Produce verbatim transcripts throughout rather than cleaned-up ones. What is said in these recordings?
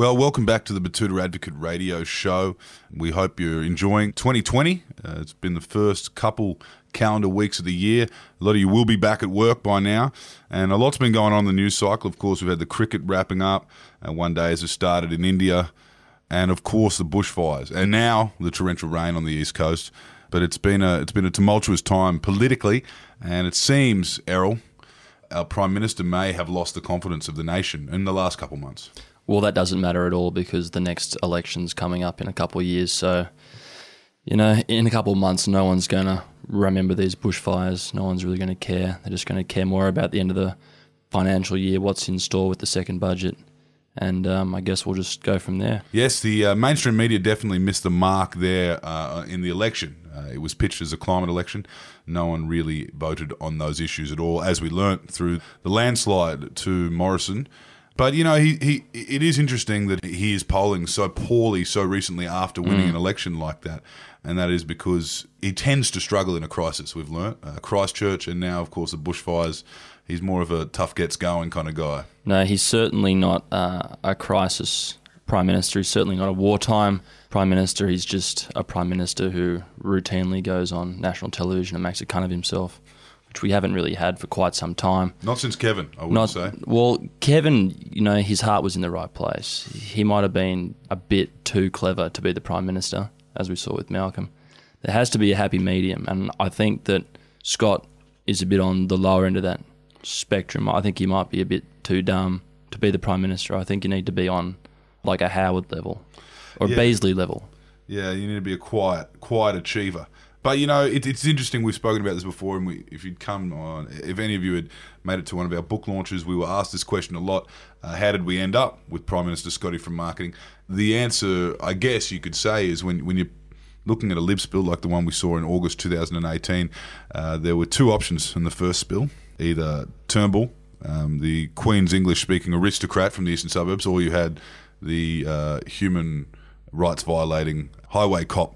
Well, welcome back to the Betoota Advocate radio show. We hope you're enjoying twenty twenty. Uh, it's been the first couple calendar weeks of the year. A lot of you will be back at work by now, and a lot's been going on in the news cycle. Of course, we've had the cricket wrapping up, and one day as it started in India, and of course the bushfires, and now the torrential rain on the East Coast. But it's been a it's been a tumultuous time politically, and it seems, Errol, our Prime Minister may have lost the confidence of the nation in the last couple of months. Well, that doesn't matter at all because the next election's coming up in a couple of years. So, you know, in a couple of months, no one's going to remember these bushfires. No one's really going to care. They're just going to care more about the end of the financial year, what's in store with the second budget. And um, I guess we'll just go from there. Yes, the uh, mainstream media definitely missed the mark there uh, in the election. Uh, it was pitched as a climate election. No one really voted on those issues at all, as we learnt through the landslide to Morrison. But, you know, he, he it is interesting that he is polling so poorly so recently after winning mm. an election like that, and that is because he tends to struggle in a crisis, we've learnt. Uh, Christchurch and now, of course, the bushfires. He's more of a tough-gets-going kind of guy. No, he's certainly not uh, a crisis Prime Minister. He's certainly not a wartime Prime Minister. He's just a Prime Minister who routinely goes on national television and makes a cunt of himself, which we haven't really had for quite some time. Not since Kevin, I would not, say. Well, Kevin, you know, his heart was in the right place. He might have been a bit too clever to be the Prime Minister, as we saw with Malcolm. There has to be a happy medium, and I think that Scott is a bit on the lower end of that spectrum. I think he might be a bit too dumb to be the Prime Minister. I think you need to be on like a Howard level or yeah. a Beazley level. Yeah, you need to be a quiet, quiet achiever. But, you know, it, it's interesting. We've spoken about this before, and we, if you'd come on, if any of you had made it to one of our book launches, we were asked this question a lot. Uh, how did we end up with Prime Minister Scotty from marketing? The answer, I guess you could say, is when, when you're looking at a lib spill like the one we saw in August twenty eighteen, uh, there were two options in the first spill, either Turnbull, um, the Queen's English-speaking aristocrat from the eastern suburbs, or you had the uh, human rights-violating highway cop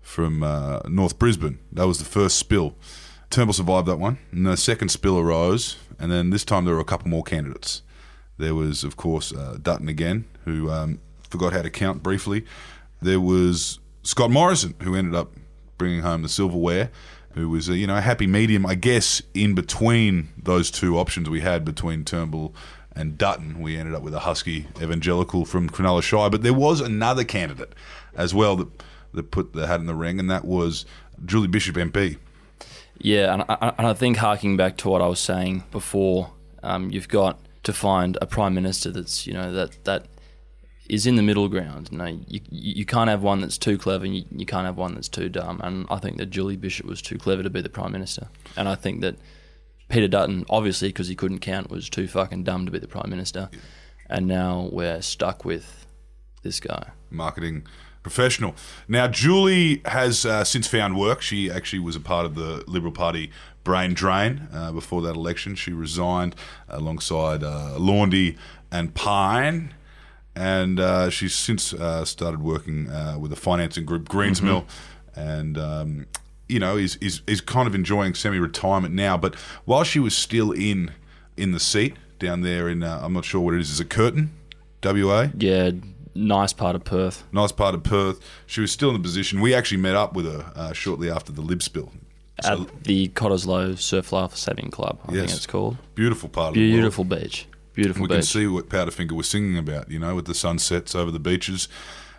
from uh, North Brisbane. That was the first spill. Turnbull survived that one. And the second spill arose, and then this time there were a couple more candidates. There was, of course, uh, Dutton again, who um, forgot how to count briefly. There was Scott Morrison, who ended up bringing home the silverware, who was a, you know, a happy medium, I guess, in between those two options we had between Turnbull and Dutton. We ended up with a husky evangelical from Cronulla Shire, but there was another candidate as well that that put the hat in the ring, and that was Julie Bishop M P. Yeah, and I, and I think harking back to what I was saying before, um, you've got to find a Prime Minister that's, you know, that that is in the middle ground. You know, you, you can't have one that's too clever, and you, you can't have one that's too dumb, and I think that Julie Bishop was too clever to be the Prime Minister, and I think that Peter Dutton, obviously, because he couldn't count, was too fucking dumb to be the Prime Minister, yeah. And now we're stuck with this guy. Marketing professional. Now, Julie has uh, since found work. She actually was a part of the Liberal Party brain drain uh, before that election. She resigned alongside uh, Laundy and Pine, and uh, she's since uh, started working uh, with a financing group, Greensill, mm-hmm. and um, you know is is is kind of enjoying semi-retirement now. But while she was still in in the seat down there in uh, I'm not sure what it is. Is it Curtin, W A? Yeah. Nice part of Perth. Nice part of Perth. She was still in the position. We actually met up with her uh, shortly after the Lib spill. At so, the Cottesloe Surf Life Saving Club, I yes. think it's called. Beautiful part of Beautiful the world. Beach. Beautiful we beach. We can see what Powderfinger was singing about, you know, with the sunsets over the beaches.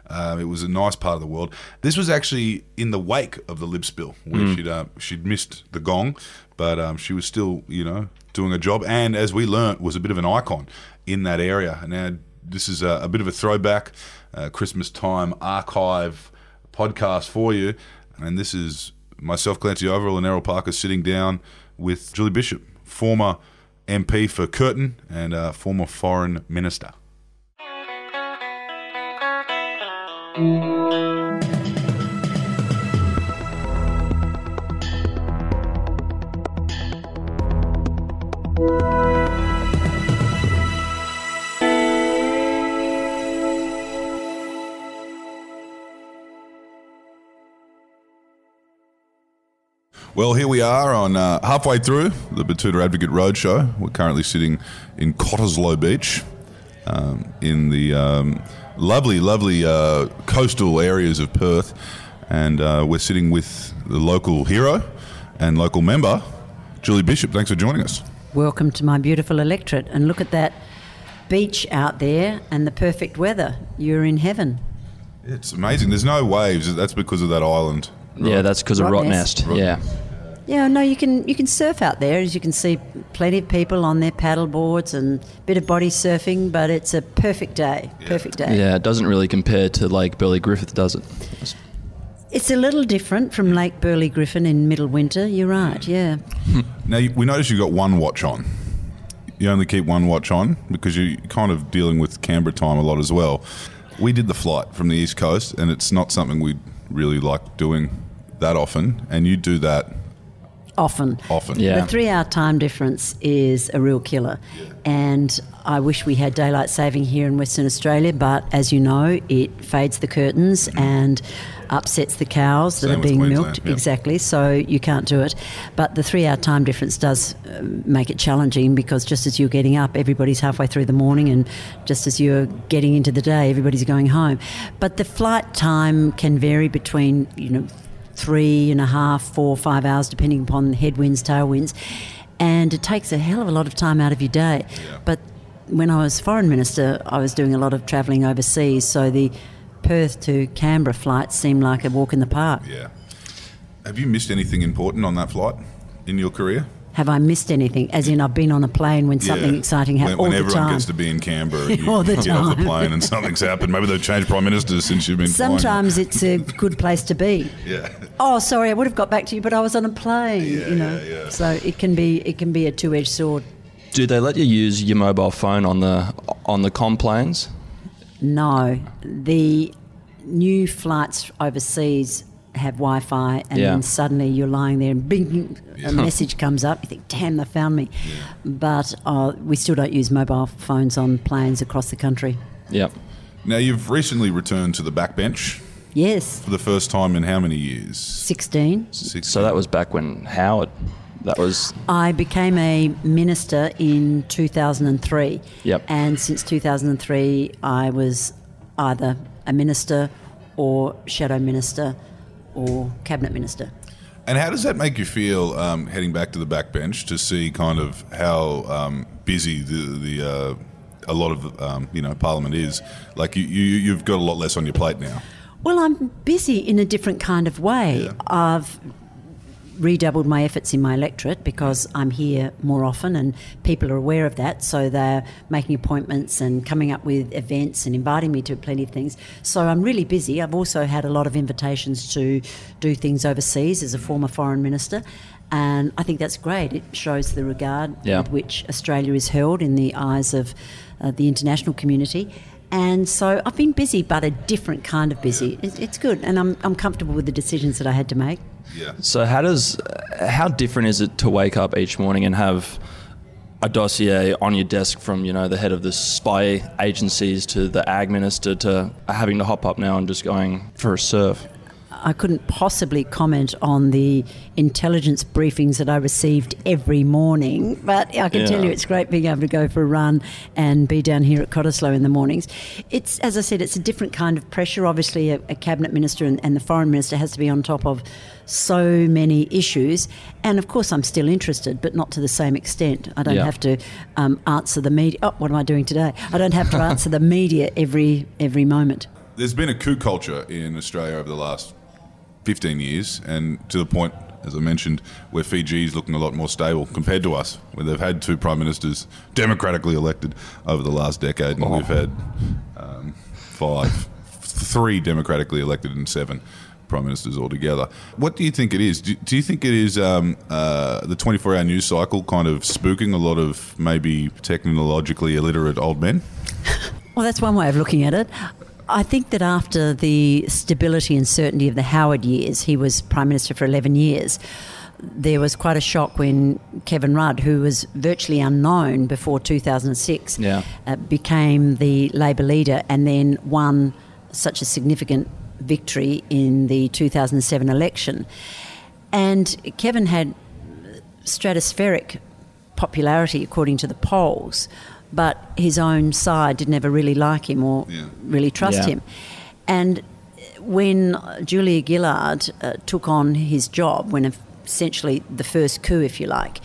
Uh, it was a nice part of the world. This was actually in the wake of the Lib spill, where mm. she'd, uh, she'd missed the gong, but um, she was still, you know, doing her job. And as we learnt, was a bit of an icon in that area. And now, this is a, a bit of a throwback uh, Christmas time archive podcast for you. And this is myself, Clancy Overall, and Errol Parker sitting down with Julie Bishop, former M P for Curtin and uh, former Foreign Minister. Well, here we are on uh, halfway through the Betoota Advocate Roadshow. We're currently sitting in Cottesloe Beach, um, in the um, lovely, lovely uh, coastal areas of Perth. And uh, we're sitting with the local hero and local member, Julie Bishop. Thanks for joining us. Welcome to my beautiful electorate. And look at that beach out there and the perfect weather. You're in heaven. It's amazing. There's no waves. That's because of that island. Right? Yeah, that's because of Rottnest. Rottnest. Yeah. Yeah, no, you can you can surf out there. As you can see, plenty of people on their paddle boards and a bit of body surfing, but it's a perfect day, yeah. perfect day. Yeah, it doesn't really compare to Lake Burley Griffin, does it? It's a little different from Lake Burley Griffin in middle winter. You're right, yeah. Now, we noticed you've got one watch on. You only keep one watch on because you're kind of dealing with Canberra time a lot as well. We did the flight from the East Coast, and it's not something we really like doing that often, and you do that... Often. Often, yeah. The three-hour time difference is a real killer, and I wish we had daylight saving here in Western Australia, but as you know, it fades the curtains mm-hmm. and upsets the cows Same that are being milked. Yep. Exactly, so you can't do it. But the three-hour time difference does make it challenging because just as you're getting up, everybody's halfway through the morning, and just as you're getting into the day, everybody's going home. But the flight time can vary between, you know, three and a half, four, five hours, depending upon headwinds, tailwinds, and it takes a hell of a lot of time out of your day. Yeah. But when I was foreign minister, I was doing a lot of travelling overseas, so the Perth to Canberra flight seemed like a walk in the park. Yeah. Have you missed anything important on that flight in your career? Have I missed anything? As in, I've been on a plane when something yeah. exciting happens all the time. When everyone gets to be in Canberra, you all the get time. off the plane and something's happened. Maybe they've changed prime ministers since you've been Sometimes flying. It's a good place to be. Yeah. Oh, sorry, I would have got back to you, but I was on a plane. Yeah, you know, yeah, yeah. So it can be it can be a two-edged sword. Do they let you use your mobile phone on the on the comm planes? No, the new flights overseas have Wi-Fi, and yeah. then suddenly you're lying there and bing, a message comes up. You think, damn, they found me. Yeah. But uh, we still don't use mobile phones on planes across the country. Yep. Now, you've recently returned to the backbench. Yes. For the first time in how many years? sixteen. sixteen. So that was back when Howard, that was... I became a minister in two thousand three. Yep. And since two thousand three, I was either a minister or shadow minister or cabinet minister. And how does that make you feel um, heading back to the backbench to see kind of how um, busy the, the uh, a lot of um, you know Parliament is? Like you, you, you've got a lot less on your plate now. Well, I'm busy in a different kind of way. Yeah. I've redoubled my efforts in my electorate because I'm here more often and people are aware of that, so they're making appointments and coming up with events and inviting me to plenty of things. So I'm really busy. I've also had a lot of invitations to do things overseas as a former foreign minister, and I think that's great. It shows the regard yeah. with which Australia is held in the eyes of uh, the international community. And so I've been busy, but a different kind of busy. It's, it's good, and I'm I'm comfortable with the decisions that I had to make. Yeah. So how does how different is it to wake up each morning and have a dossier on your desk from, you know, the head of the spy agencies to the ag minister to having to hop up now and just going for a surf? I couldn't possibly comment on the intelligence briefings that I received every morning, but I can yeah. tell you it's great being able to go for a run and be down here at Cottesloe in the mornings. It's, as I said, it's a different kind of pressure. Obviously, a, a cabinet minister and, and the foreign minister has to be on top of so many issues, and of course I'm still interested, but not to the same extent. I don't yeah. have to um, answer the media. Oh, what am I doing today? I don't have to answer the media every every moment. There's been a coup culture in Australia over the last fifteen years, and to the point, as I mentioned, where Fiji is looking a lot more stable compared to us, where they've had two prime ministers democratically elected over the last decade, and oh. we've had um, five, three democratically elected and seven prime ministers altogether. What do you think it is? Do, do you think it is um, uh, the twenty-four hour news cycle kind of spooking a lot of maybe technologically illiterate old men? Well, that's one way of looking at it. I think that after the stability and certainty of the Howard years, he was Prime Minister for eleven years, there was quite a shock when Kevin Rudd, who was virtually unknown before two thousand six, yeah. uh, became the Labor leader and then won such a significant victory in the two thousand seven election. And Kevin had stratospheric popularity according to the polls, but his own side didn't ever really like him or yeah. really trust yeah. him. And when Julia Gillard uh, took on his job, when essentially the first coup, if you like,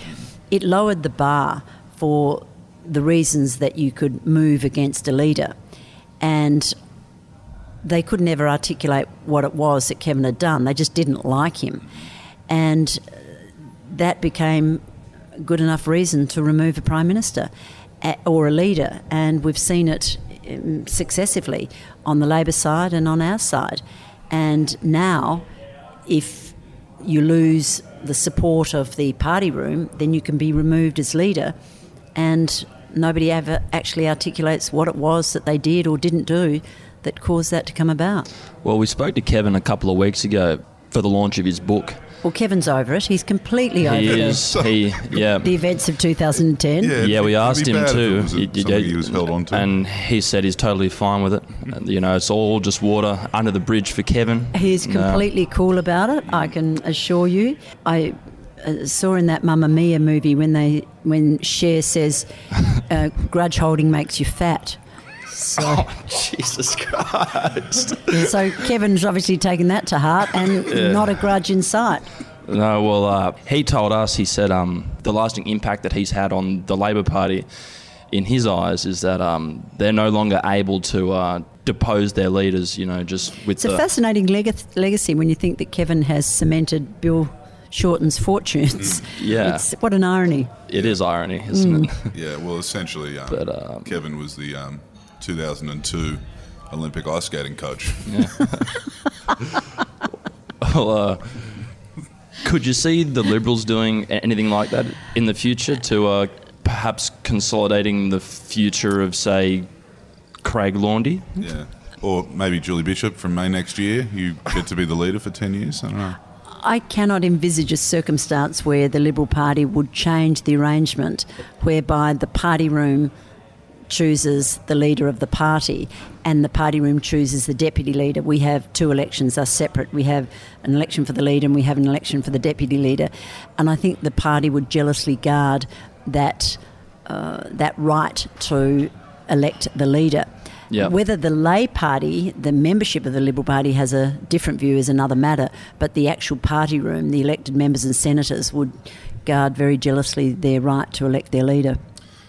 it lowered the bar for the reasons that you could move against a leader. And they could never articulate what it was that Kevin had done. They just didn't like him. And that became good enough reason to remove a prime minister or a leader. And we've seen it successively on the Labor side and on our side. And now, if you lose the support of the party room, then you can be removed as leader, and nobody ever actually articulates what it was that they did or didn't do that caused that to come about. Well, we spoke to Kevin a couple of weeks ago for the launch of his book. Well, Kevin's over it. He's completely he over is. it. So he yeah. The events of two thousand ten. Yeah, yeah we asked him too. He, he, he was held on to. And he said he's totally fine with it. You know, it's all just water under the bridge for Kevin. He's completely no. cool about it, I can assure you. I saw in that Mamma Mia movie when they when Cher says, uh, grudge holding makes you fat. So, oh, Jesus Christ. So Kevin's obviously taken that to heart and yeah. not a grudge in sight. No, well, uh, he told us, he said um, the lasting impact that he's had on the Labor Party in his eyes is that um, they're no longer able to uh, depose their leaders, you know, just with It's the a fascinating leg- legacy when you think that Kevin has cemented Bill Shorten's fortunes. Mm. Yeah. It's, what an irony. It is irony, isn't mm. it? Yeah, well, essentially, um, but, um, Kevin was the... Um, two thousand two Olympic ice skating coach. Yeah. Well, uh, could you see the Liberals doing anything like that in the future to uh, perhaps consolidating the future of, say, Craig Laundy? Yeah. Or maybe Julie Bishop from May next year. You get to be the leader for ten years. I don't know. I cannot envisage a circumstance where the Liberal Party would change the arrangement whereby the party room chooses the leader of the party and the party room chooses the deputy leader. We have two elections, they're separate. We have an election for the leader and we have an election for the deputy leader. And I think the party would jealously guard that uh, that right to elect the leader. Yep. Whether the lay party, the membership of the Liberal Party, has a different view is another matter, but the actual party room, the elected members and senators, would guard very jealously their right to elect their leader.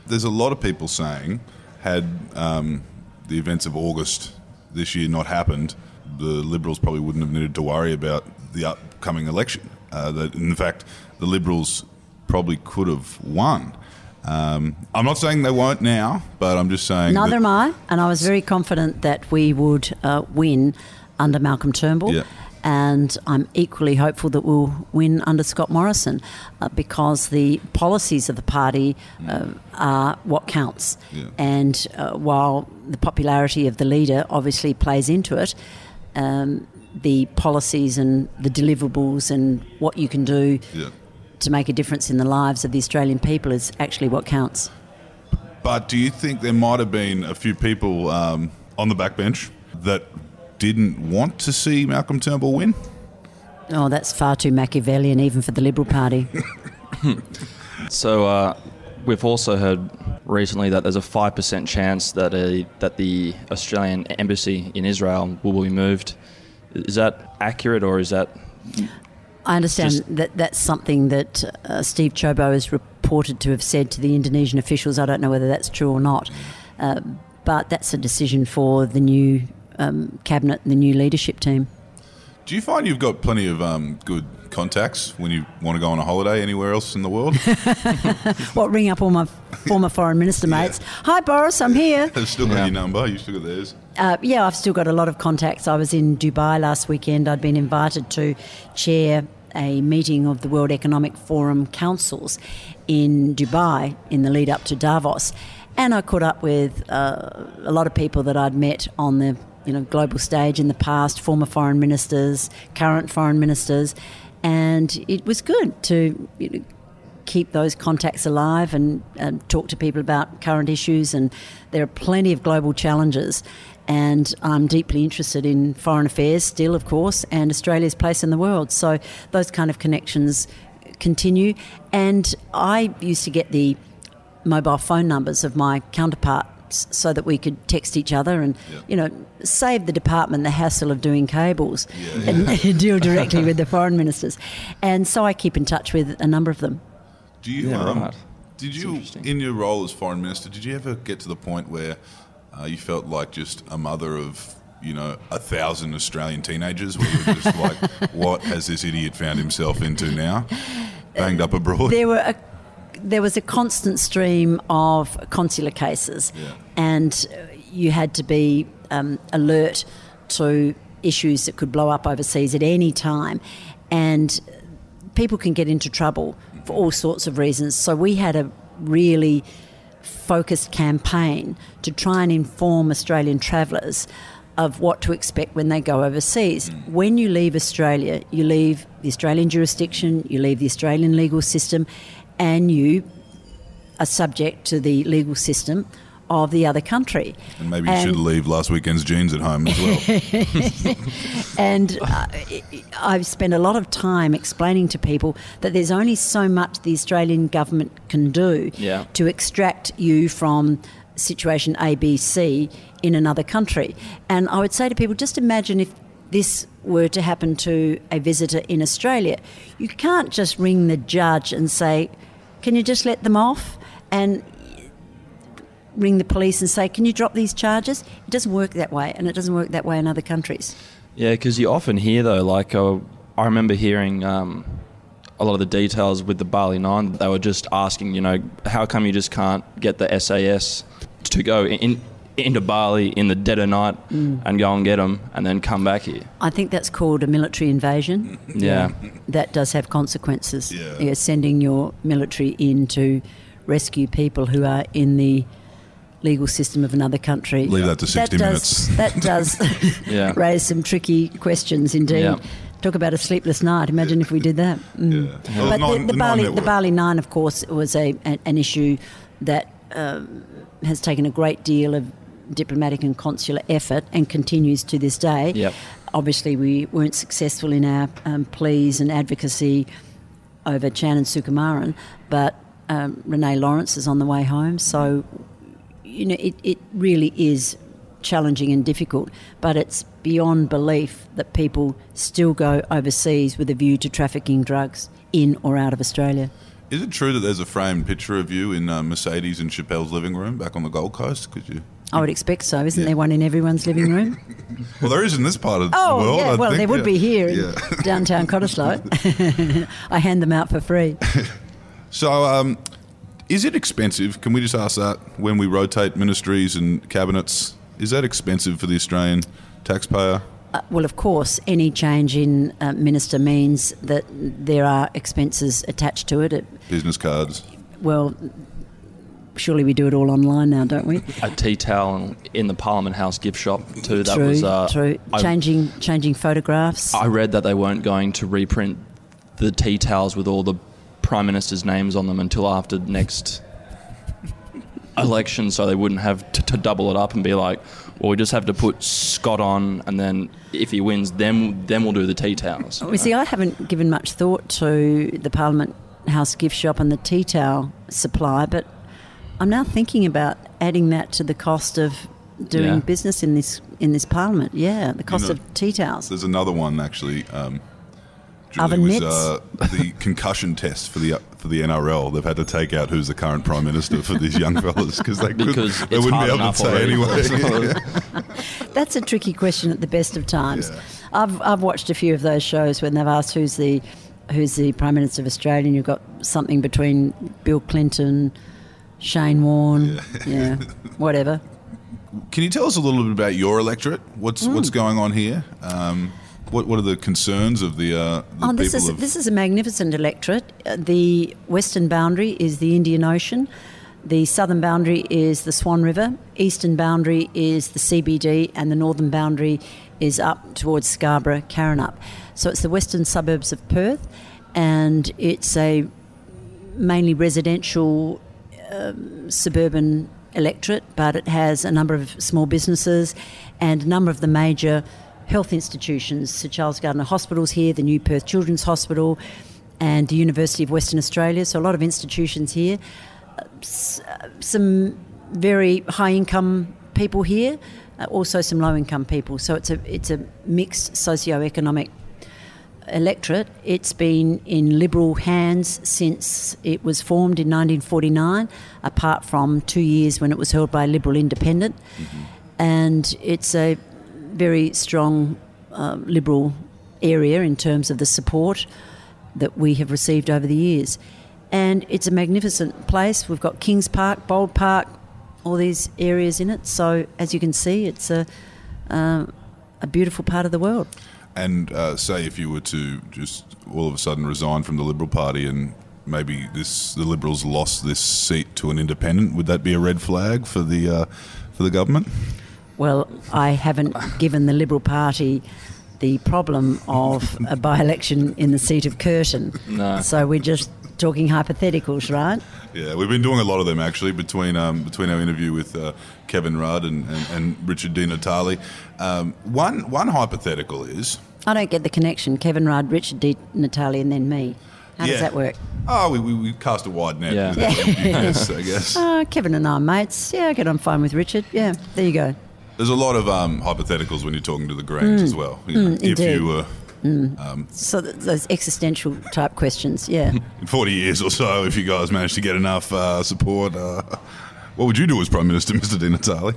There's a lot of people saying, had um, the events of August this year not happened, the Liberals probably wouldn't have needed to worry about the upcoming election. Uh, that in fact, the Liberals probably could have won. Um, I'm not saying they won't now, but I'm just saying... Neither am I, and I was very confident that we would uh, win under Malcolm Turnbull. Yeah. And I'm equally hopeful that we'll win under Scott Morrison uh, because the policies of the party uh, are what counts. Yeah. And uh, while the popularity of the leader obviously plays into it, um, the policies and the deliverables and what you can do yeah. to make a difference in the lives of the Australian people is actually what counts. But do you think there might have been a few people um, on the backbench that... didn't want to see Malcolm Turnbull win? Oh, that's far too Machiavellian even for the Liberal Party. So uh, we've also heard recently that there's a five percent chance that a, that the Australian embassy in Israel will be moved. Is that accurate or is that... I understand just... that that's something that uh, Steve Chobo is reported to have said to the Indonesian officials. I don't know whether that's true or not, uh, but that's a decision for the new... Um, cabinet, the new leadership team. Do you find you've got plenty of um, good contacts when you want to go on a holiday anywhere else in the world? What, ring up all my former foreign minister mates? Yeah. Hi, Boris, I'm here. I've still got yeah. your number. You still got theirs? Uh, yeah, I've still got a lot of contacts. I was in Dubai last weekend. I'd been invited to chair a meeting of the World Economic Forum councils in Dubai in the lead up to Davos. And I caught up with uh, a lot of people that I'd met on the you know, global stage in the past, former foreign ministers, current foreign ministers, and it was good to you know, keep those contacts alive and, and talk to people about current issues. And there are plenty of global challenges, and I'm deeply interested in foreign affairs still, of course, and Australia's place in the world. So those kind of connections continue. And I used to get the mobile phone numbers of my counterparts so that we could text each other and, yep. you know, save the department the hassle of doing cables yeah. and deal directly with the foreign ministers. And so I keep in touch with a number of them. Do you, yeah, um, right. did you, in your role as foreign minister, did you ever get to the point where uh, you felt like just a mother of... you know, a thousand Australian teenagers where you're just like, what has this idiot found himself into now? Banged up abroad. There were a, there was a constant stream of consular cases yeah. and you had to be um, alert to issues that could blow up overseas at any time. And people can get into trouble for all sorts of reasons. So we had a really focused campaign to try and inform Australian travellers of what to expect when they go overseas. Mm. When you leave Australia, you leave the Australian jurisdiction, you leave the Australian legal system, and you are subject to the legal system of the other country. And maybe you and, should leave last weekend's jeans at home as well. And uh, I've spent a lot of time explaining to people that there's only so much the Australian government can do yeah. to extract you from situation A B C in another country. And I would say to people, just imagine if this were to happen to a visitor in Australia. You can't just ring the judge and say, can you just let them off? And ring the police and say, can you drop these charges? It doesn't work that way, and it doesn't work that way in other countries. Yeah, because you often hear, though, like uh, I remember hearing... Um a lot of the details with the Bali nine, they were just asking, you know, how come you just can't get the S A S to go in, into Bali in the dead of night mm. and go and get them and then come back here? I think that's called a military invasion. Yeah. yeah. That does have consequences. Yeah. yeah. Sending your military in to rescue people who are in the legal system of another country. Leave that to sixty that minutes. Does, that does yeah. raise some tricky questions indeed. Yeah. Talk about a sleepless night. Imagine yeah. if we did that. Mm. Yeah. Well, but non, the, the, Bali, the Bali nine, of course, was a, a, an issue that um, has taken a great deal of diplomatic and consular effort and continues to this day. Yep. Obviously, we weren't successful in our um, pleas and advocacy over Chan and Sukumaran, but um, Renee Lawrence is on the way home. So, you know, it, it really is challenging and difficult, but it's beyond belief that people still go overseas with a view to trafficking drugs in or out of Australia. Is it true that there's a framed picture of you in uh, Mercedes and Chappelle's living room back on the Gold Coast? Could you? I would expect so. Isn't yeah. there one in everyone's living room? Well, there is in this part of oh, the world. Yeah. I well, think, there would yeah. be here in yeah. downtown Cottesloe. I hand them out for free. So, um, is it expensive? Can we just ask that when we rotate ministries and cabinets? Is that expensive for the Australian taxpayer? Uh, well, of course, any change in uh, minister means that there are expenses attached to it. it. Business cards. Well, surely we do it all online now, don't we? A tea towel in the Parliament House gift shop too. That true, was, uh, true. Changing, I, changing photographs. I read that they weren't going to reprint the tea towels with all the Prime Minister's names on them until after next... election, so they wouldn't have to, to double it up and be like, well, we just have to put Scott on, and then if he wins, then then we'll do the tea towels. Well, see, I haven't given much thought to the Parliament House gift shop and the tea towel supply, but I'm now thinking about adding that to the cost of doing yeah. business in this in this Parliament. Yeah, the cost you know, of tea towels. There's another one actually. Um, Julie was uh, the concussion test for the for the N R L. They've had to take out who's the current Prime Minister for these young fellas because they, they wouldn't be able to say anyway. Yeah. That's a tricky question at the best of times. Yeah. I've I've watched a few of those shows when they've asked who's the who's the Prime Minister of Australia, and you've got something between Bill Clinton, Shane Warne, yeah, yeah whatever. Can you tell us a little bit about your electorate? What's mm. what's going on here? Um, What what are the concerns of the, uh, the oh, this people? Is, of this is a magnificent electorate. The western boundary is the Indian Ocean. The southern boundary is the Swan River. Eastern boundary is the C B D, and the northern boundary is up towards Scarborough, Caranup. So it's the western suburbs of Perth, and it's a mainly residential um, suburban electorate, but it has a number of small businesses and a number of the major health institutions. Sir Charles Gairdner Hospital's here, the New Perth Children's Hospital, and the University of Western Australia. So a lot of institutions here. s- some very high-income people here, uh, also some low-income people. So it's a it's a mixed socio-economic electorate. It's been in Liberal hands since it was formed in nineteen forty-nine, apart from two years when it was held by a Liberal Independent. Mm-hmm. And it's a very strong uh, Liberal area in terms of the support that we have received over the years. And it's a magnificent place. We've got Kings Park, Bold Park, all these areas in it. So as you can see, it's a uh, a beautiful part of the world. And uh, say if you were to just all of a sudden resign from the Liberal Party and maybe this the Liberals lost this seat to an independent, would that be a red flag for the uh, for the government? Well, I haven't given the Liberal Party the problem of a by-election in the seat of Curtin. No. So we're just talking hypotheticals, right? Yeah, we've been doing a lot of them actually between um, between our interview with uh, Kevin Rudd and, and, and Richard Di Natale. Um, one one hypothetical is... I don't get the connection, Kevin Rudd, Richard Di Natale and then me. How yeah. does that work? Oh, we, we, we cast a wide net. Yeah. Yeah. Yes, I guess. Uh, Kevin and I are mates. Yeah, I get on fine with Richard. Yeah, there you go. There's a lot of um, hypotheticals when you're talking to the Greens mm. as well. You know, mm, if indeed. you were... Mm. Um, so th- those existential type questions, yeah. In forty years or so, if you guys managed to get enough uh, support, uh, what would you do as Prime Minister, Mister Di Natale?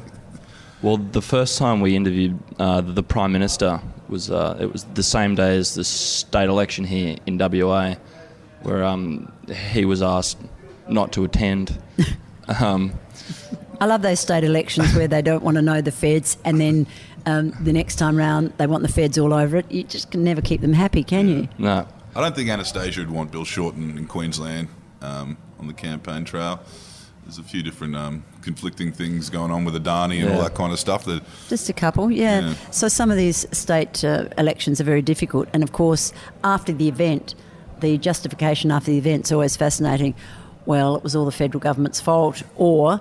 Well, the first time we interviewed uh, the Prime Minister, was uh, it was the same day as the state election here in W A, where um, he was asked not to attend. um I love those state elections where they don't want to know the feds and then um, the next time round they want the feds all over it. You just can never keep them happy, can yeah. you? No. I don't think Anastasia would want Bill Shorten in Queensland um, on the campaign trail. There's a few different um, conflicting things going on with Adani and yeah. all that kind of stuff. That Just a couple, yeah. yeah. So some of these state uh, elections are very difficult. And, of course, after the event, the justification after the event's always fascinating. Well, it was all the federal government's fault, or...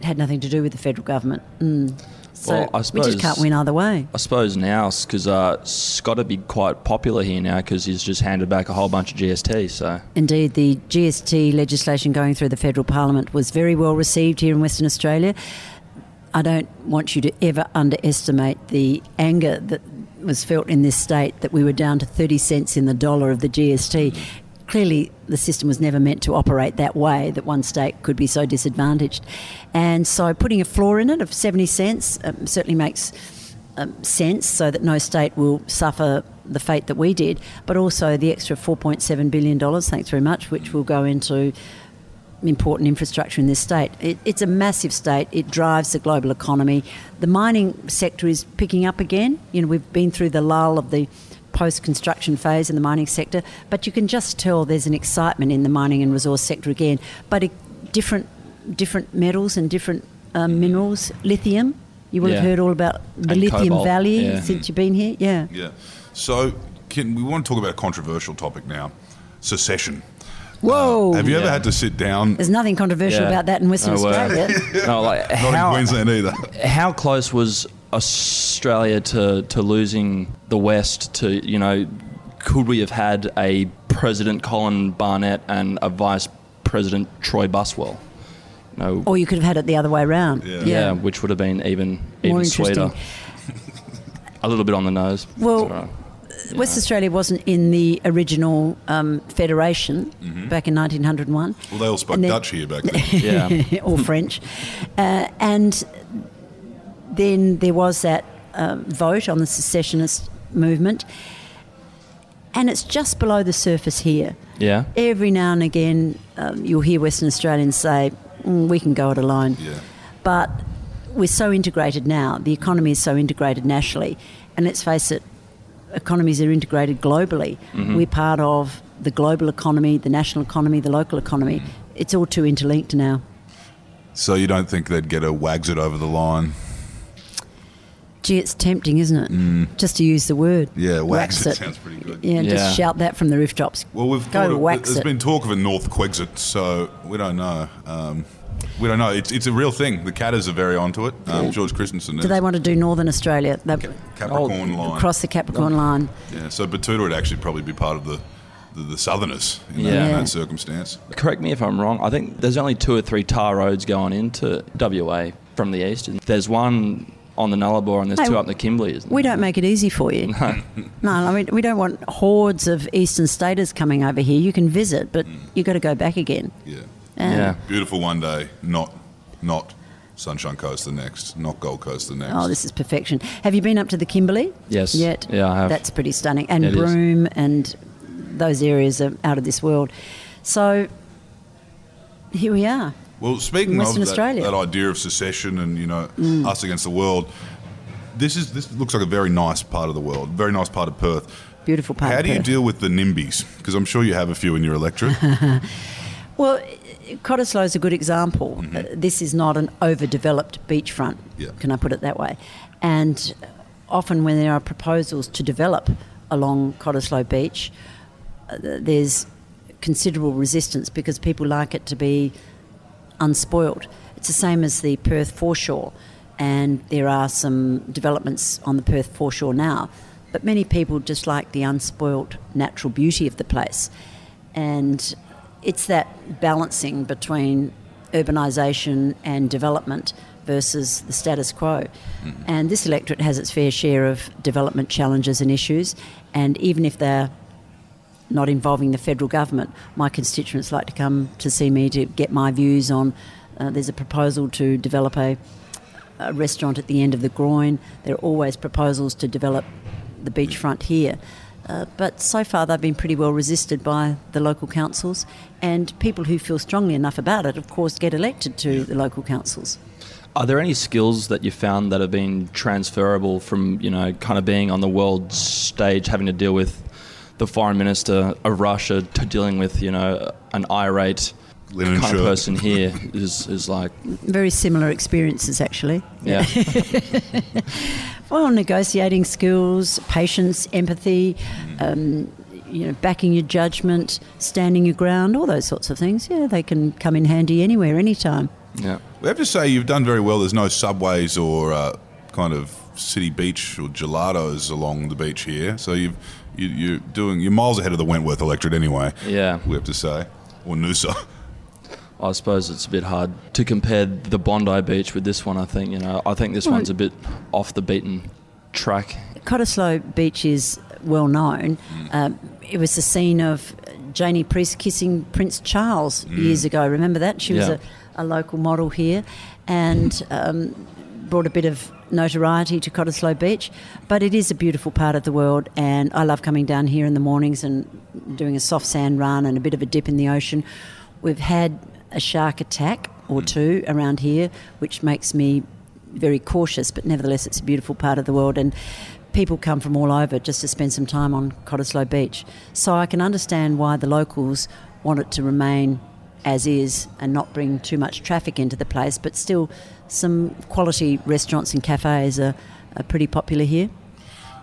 It had nothing to do with the federal government. Mm. So well, I suppose, we just can't win either way. I suppose now, because uh, Scott would be quite popular here now because he's just handed back a whole bunch of G S T. So indeed, the G S T legislation going through the federal parliament was very well received here in Western Australia. I don't want you to ever underestimate the anger that was felt in this state that we were down to thirty cents in the dollar of the G S T. Clearly, the system was never meant to operate that way, that one state could be so disadvantaged. And so putting a floor in it of seventy cents um, certainly makes um, sense so that no state will suffer the fate that we did, but also the extra four point seven billion dollars, thanks very much, which will go into important infrastructure in this state. It, it's a massive state. It drives the global economy. The mining sector is picking up again. You know, we've been through the lull of the post-construction phase in the mining sector, but you can just tell there's an excitement in the mining and resource sector again. But a, different different metals and different um, minerals. Lithium, you will yeah. have heard all about the and lithium cobalt. Valley yeah. since you've been here. Yeah. Yeah. So can, we want to talk about a controversial topic now, secession. Whoa! Uh, have you yeah. ever had to sit down? There's nothing controversial yeah. about that in Western no, Australia. Uh, no, like how, not in Queensland either. How close was Australia to, to losing the West to, you know, could we have had a President Colin Barnett and a Vice President Troy Buswell? No. Or you could have had it the other way around. Yeah, yeah. yeah which would have been even, even sweeter. A little bit on the nose. Well, right. West know. Australia wasn't in the original um, federation mm-hmm. back in nineteen oh one. Well, they all spoke then, Dutch here back then. yeah. Or French. Uh, and... Then there was that um, vote on the secessionist movement, and it's just below the surface here. Yeah. Every now and again, um, you'll hear Western Australians say, mm, we can go it alone. Yeah. But we're so integrated now. The economy is so integrated nationally. And let's face it, economies are integrated globally. Mm-hmm. We're part of the global economy, the national economy, the local economy. Mm. It's all too interlinked now. So you don't think they'd get a wags it over the line? Gee, it's tempting, isn't it? Mm. Just to use the word. Yeah, wax, wax it. it. Sounds pretty good. Yeah, yeah, just shout that from the rooftops. Well, we've Go of, wax there's it. been talk of a North Quexit, so we don't know. Um, we don't know. It's it's a real thing. The Catters are very onto it. Um, yeah. George Christensen. Is. Do they want to do Northern Australia? Cap- Capricorn oh, line. Across the Capricorn oh. line. Yeah, so Betoota would actually probably be part of the the, the southerners in, yeah. that, in that circumstance. Correct me if I'm wrong, I think there's only two or three tar roads going into W A from the east. There's one on the Nullarbor and there's no, two up in the Kimberley, isn't we there? We don't make it easy for you. No. No, I mean, we don't want hordes of eastern staters coming over here. You can visit, but mm. you've got to go back again. Yeah. Um, yeah. Beautiful one day, not not Sunshine Coast the next, not Gold Coast the next. Oh, this is perfection. Have you been up to the Kimberley? Yes. Yet? Yeah, I have. That's pretty stunning. And it Broome is. And those areas are out of this world. So here we are. Well, speaking of that, that idea of secession and, you know, mm. us against the world, this is this looks like a very nice part of the world, very nice part of Perth. Beautiful part of Perth. How do you deal with the NIMBYs? Because I'm sure you have a few in your electorate. Well, Cottesloe is a good example. Mm-hmm. This is not an overdeveloped beachfront, yeah. can I put it that way? And often when there are proposals to develop along Cottesloe Beach, there's considerable resistance because people like it to be unspoiled. It's the same as the Perth foreshore, and there are some developments on the Perth foreshore now, but many people just like the unspoiled natural beauty of the place. And it's that balancing between urbanisation and development versus the status quo. Mm. And this electorate has its fair share of development challenges and issues, and even if they're not involving the federal government, my constituents like to come to see me to get my views on, uh, there's a proposal to develop a, a restaurant at the end of the groin. There are always proposals to develop the beachfront here. Uh, but so far they've been pretty well resisted by the local councils, and people who feel strongly enough about it, of course, get elected to the local councils. Are there any skills that you found that have been transferable from, you know, kind of being on the world stage, having to deal with the foreign minister of Russia to dealing with, you know, an irate Linen kind shirt. Of person here is, is like... Very similar experiences, actually. Yeah. Well, negotiating skills, patience, empathy, um, you know, backing your judgment, standing your ground, all those sorts of things. Yeah, they can come in handy anywhere, anytime. Yeah. We have to say you've done very well. There's no subways or uh, kind of city beach or gelatos along the beach here, so you've... You, you're doing you're miles ahead of the Wentworth electorate anyway. Yeah, we have to say, or Noosa. I suppose it's a bit hard to compare the Bondi Beach with this one. I think you know. I think this well, one's a bit off the beaten track. Cottesloe Beach is well known. Mm. Um, it was the scene of Janie Priest kissing Prince Charles mm. years ago. Remember that? She yeah. was a, a local model here, and um, brought a bit of notoriety to Cottesloe Beach, but it is a beautiful part of the world, and I love coming down here in the mornings and doing a soft sand run and a bit of a dip in the ocean. We've had a shark attack or two around here, which makes me very cautious, but nevertheless it's a beautiful part of the world, and people come from all over just to spend some time on Cottesloe Beach. So I can understand why the locals want it to remain as is and not bring too much traffic into the place, but still some quality restaurants and cafes are, are pretty popular here.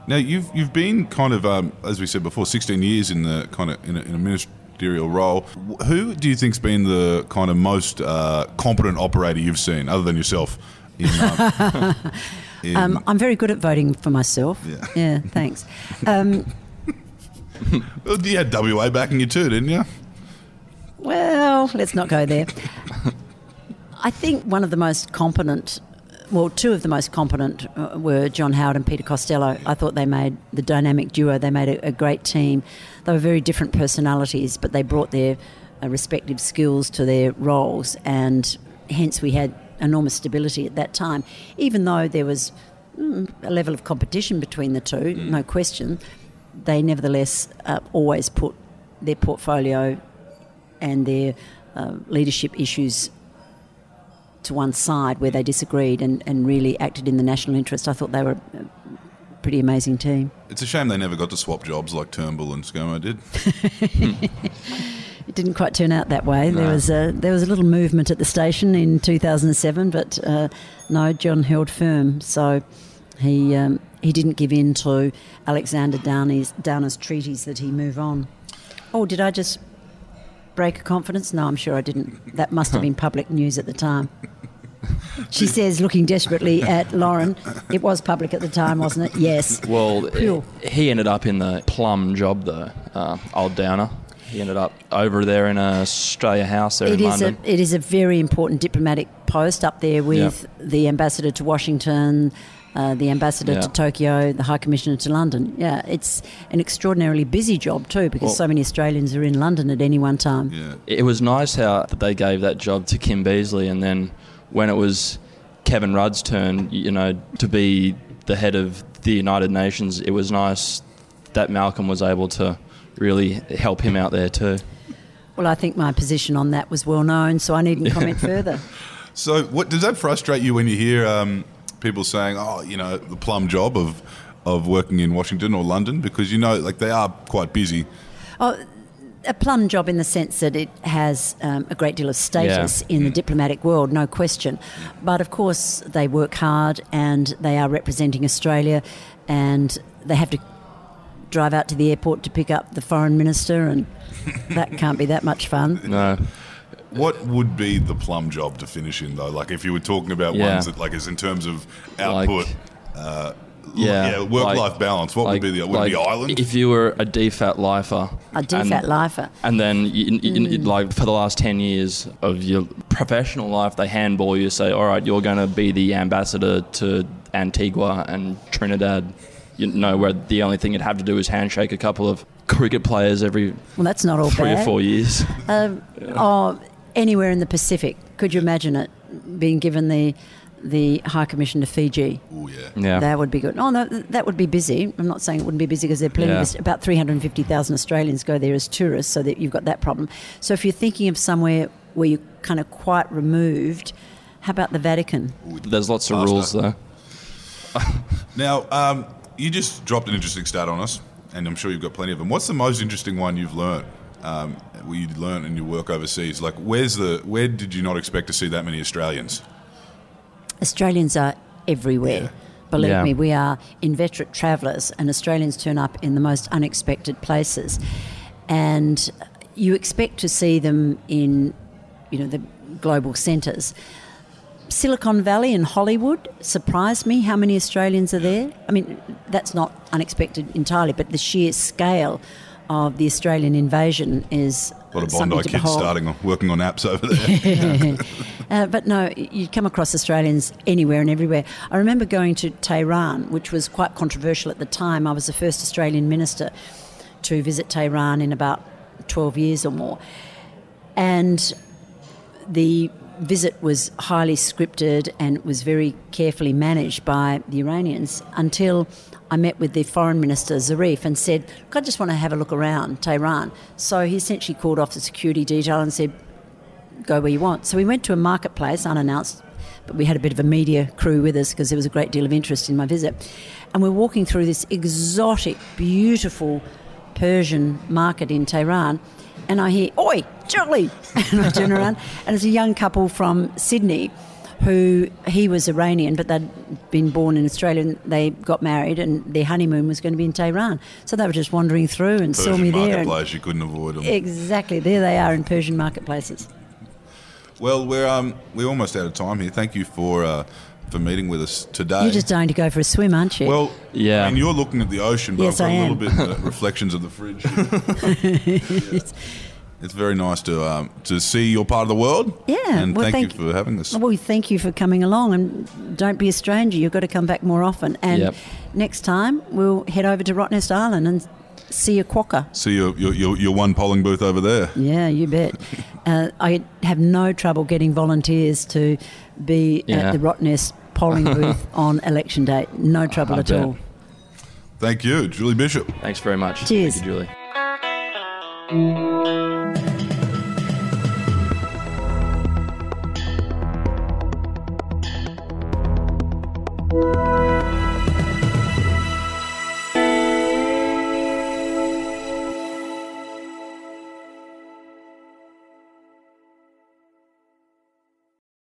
Now you've you've been kind of um, as we said before, sixteen years in the kind of in a, in a ministerial role. Who do you think's been the kind of most uh, competent operator you've seen, other than yourself? In, um, in um, I'm very good at voting for myself. Yeah, yeah thanks. Um, well, you had W A backing you too, didn't you? Well, let's not go there. I think one of the most competent, well, two of the most competent were John Howard and Peter Costello. I thought they made the dynamic duo. They made a, a great team. They were very different personalities, but they brought their uh, respective skills to their roles, and hence we had enormous stability at that time. Even though there was mm, a level of competition between the two, no question, they nevertheless uh, always put their portfolio and their uh, leadership issues to one side where they disagreed and, and really acted in the national interest. I thought they were a pretty amazing team. It's a shame they never got to swap jobs like Turnbull and ScoMo did. It didn't quite turn out that way. No. There was a, there was a little movement at the station in two thousand seven, but uh, no, John held firm. So he um, he didn't give in to Alexander Downer's, Downer's treaties that he move on. Oh, did I just... break of confidence? No, I'm sure I didn't. That must have been public news at the time. She says, looking desperately at Lauren, it was public at the time, wasn't it? Yes. Well, it, he ended up in the plum job, though, uh, old Downer. he ended up over there in an Australia House there it in is London. A, it is a very important diplomatic post up there with yeah. the ambassador to Washington, uh, the ambassador yeah. to Tokyo, the High Commissioner to London. Yeah, it's an extraordinarily busy job too because well, so many Australians are in London at any one time. Yeah. It was nice how they gave that job to Kim Beazley, and then when it was Kevin Rudd's turn, you know, to be the head of the United Nations, it was nice that Malcolm was able to really help him out there too. Well, I think my position on that was well known, so I needn't comment further. So what does that frustrate you when you hear um, people saying, oh, you know, the plum job of, of working in Washington or London? Because, you know, like they are quite busy. Oh, a plum job in the sense that it has um, a great deal of status yeah. in the diplomatic world, no question. But, of course, they work hard and they are representing Australia, and they have to drive out to the airport to pick up the foreign minister, and that can't be that much fun. No. What would be the plum job to finish in, though? Like, if you were talking about yeah. ones that, like, is in terms of output, like, uh, yeah, yeah work-life like, balance, what like, would be the, would like it be island? If you were a D F A T lifer. A D F A T lifer. And then, you, you, mm. you, like, for the last ten years of your professional life, they handball you, say, all right, you're going to be the ambassador to Antigua and Trinidad. You know, where the only thing you'd have to do is handshake a couple of cricket players every well, that's not all three bad. or four years. Um, yeah. Oh, anywhere in the Pacific. Could you imagine it being given the the High Commission to Fiji? Oh, yeah. yeah. That would be good. Oh, no, that would be busy. I'm not saying it wouldn't be busy because there are plenty yeah. of... About three hundred fifty thousand Australians go there as tourists, so that you've got that problem. So if you're thinking of somewhere where you're kind of quite removed, how about the Vatican? Ooh, there's lots of rules, though. Now... Um, You just dropped an interesting stat on us, and I'm sure you've got plenty of them. What's the most interesting one you've learned, um, what you learned in your work overseas? Like, where's the where did you not expect to see that many Australians? Australians are everywhere. Yeah. Believe yeah. me, we are inveterate travellers, and Australians turn up in the most unexpected places. And you expect to see them in, you know, the global centres. Silicon Valley and Hollywood surprised me how many Australians are there. I mean, that's not unexpected entirely, but the sheer scale of the Australian invasion is a lot of Bondi kids behold. starting on, working on apps over there. uh, but no, you come across Australians anywhere and everywhere. I remember going to Tehran, which was quite controversial at the time. I was the first Australian minister to visit Tehran in about twelve years or more, and the visit was highly scripted and it was very carefully managed by the Iranians, until I met with the foreign minister, Zarif, and said, look, I just want to have a look around Tehran. So he essentially called off the security detail and said, go where you want. So we went to a marketplace, unannounced, but we had a bit of a media crew with us because there was a great deal of interest in my visit. And we're walking through this exotic, beautiful Persian market in Tehran, and I hear, oi, Julie! And I turn around, and it's a young couple from Sydney who, he was Iranian, but they'd been born in Australia, and they got married, and their honeymoon was going to be in Tehran. So they were just wandering through and Persian saw me there. Persian marketplace, you couldn't avoid them. Exactly, there they are in Persian marketplaces. Well, we're um, we're almost out of time here. Thank you for... Uh, for meeting with us today. You're just dying to go for a swim, aren't you? Well, yeah. I mean, you're looking at the ocean, but yes, I've got a little bit of the reflections of the fridge. yeah. It's very nice to um, to see your part of the world. Yeah. And well, thank, thank you for having us. Well, thank you for coming along, and don't be a stranger. You've got to come back more often. And yep. next time we'll head over to Rottnest Island and see a quokka. See your, your, your, your one polling booth over there. Yeah, you bet. uh, I have no trouble getting volunteers to be yeah. at the Rottnest polling booth on election day. No trouble I at bet. all. Thank you, Julie Bishop. Thanks very much. Cheers. Thank you, Julie.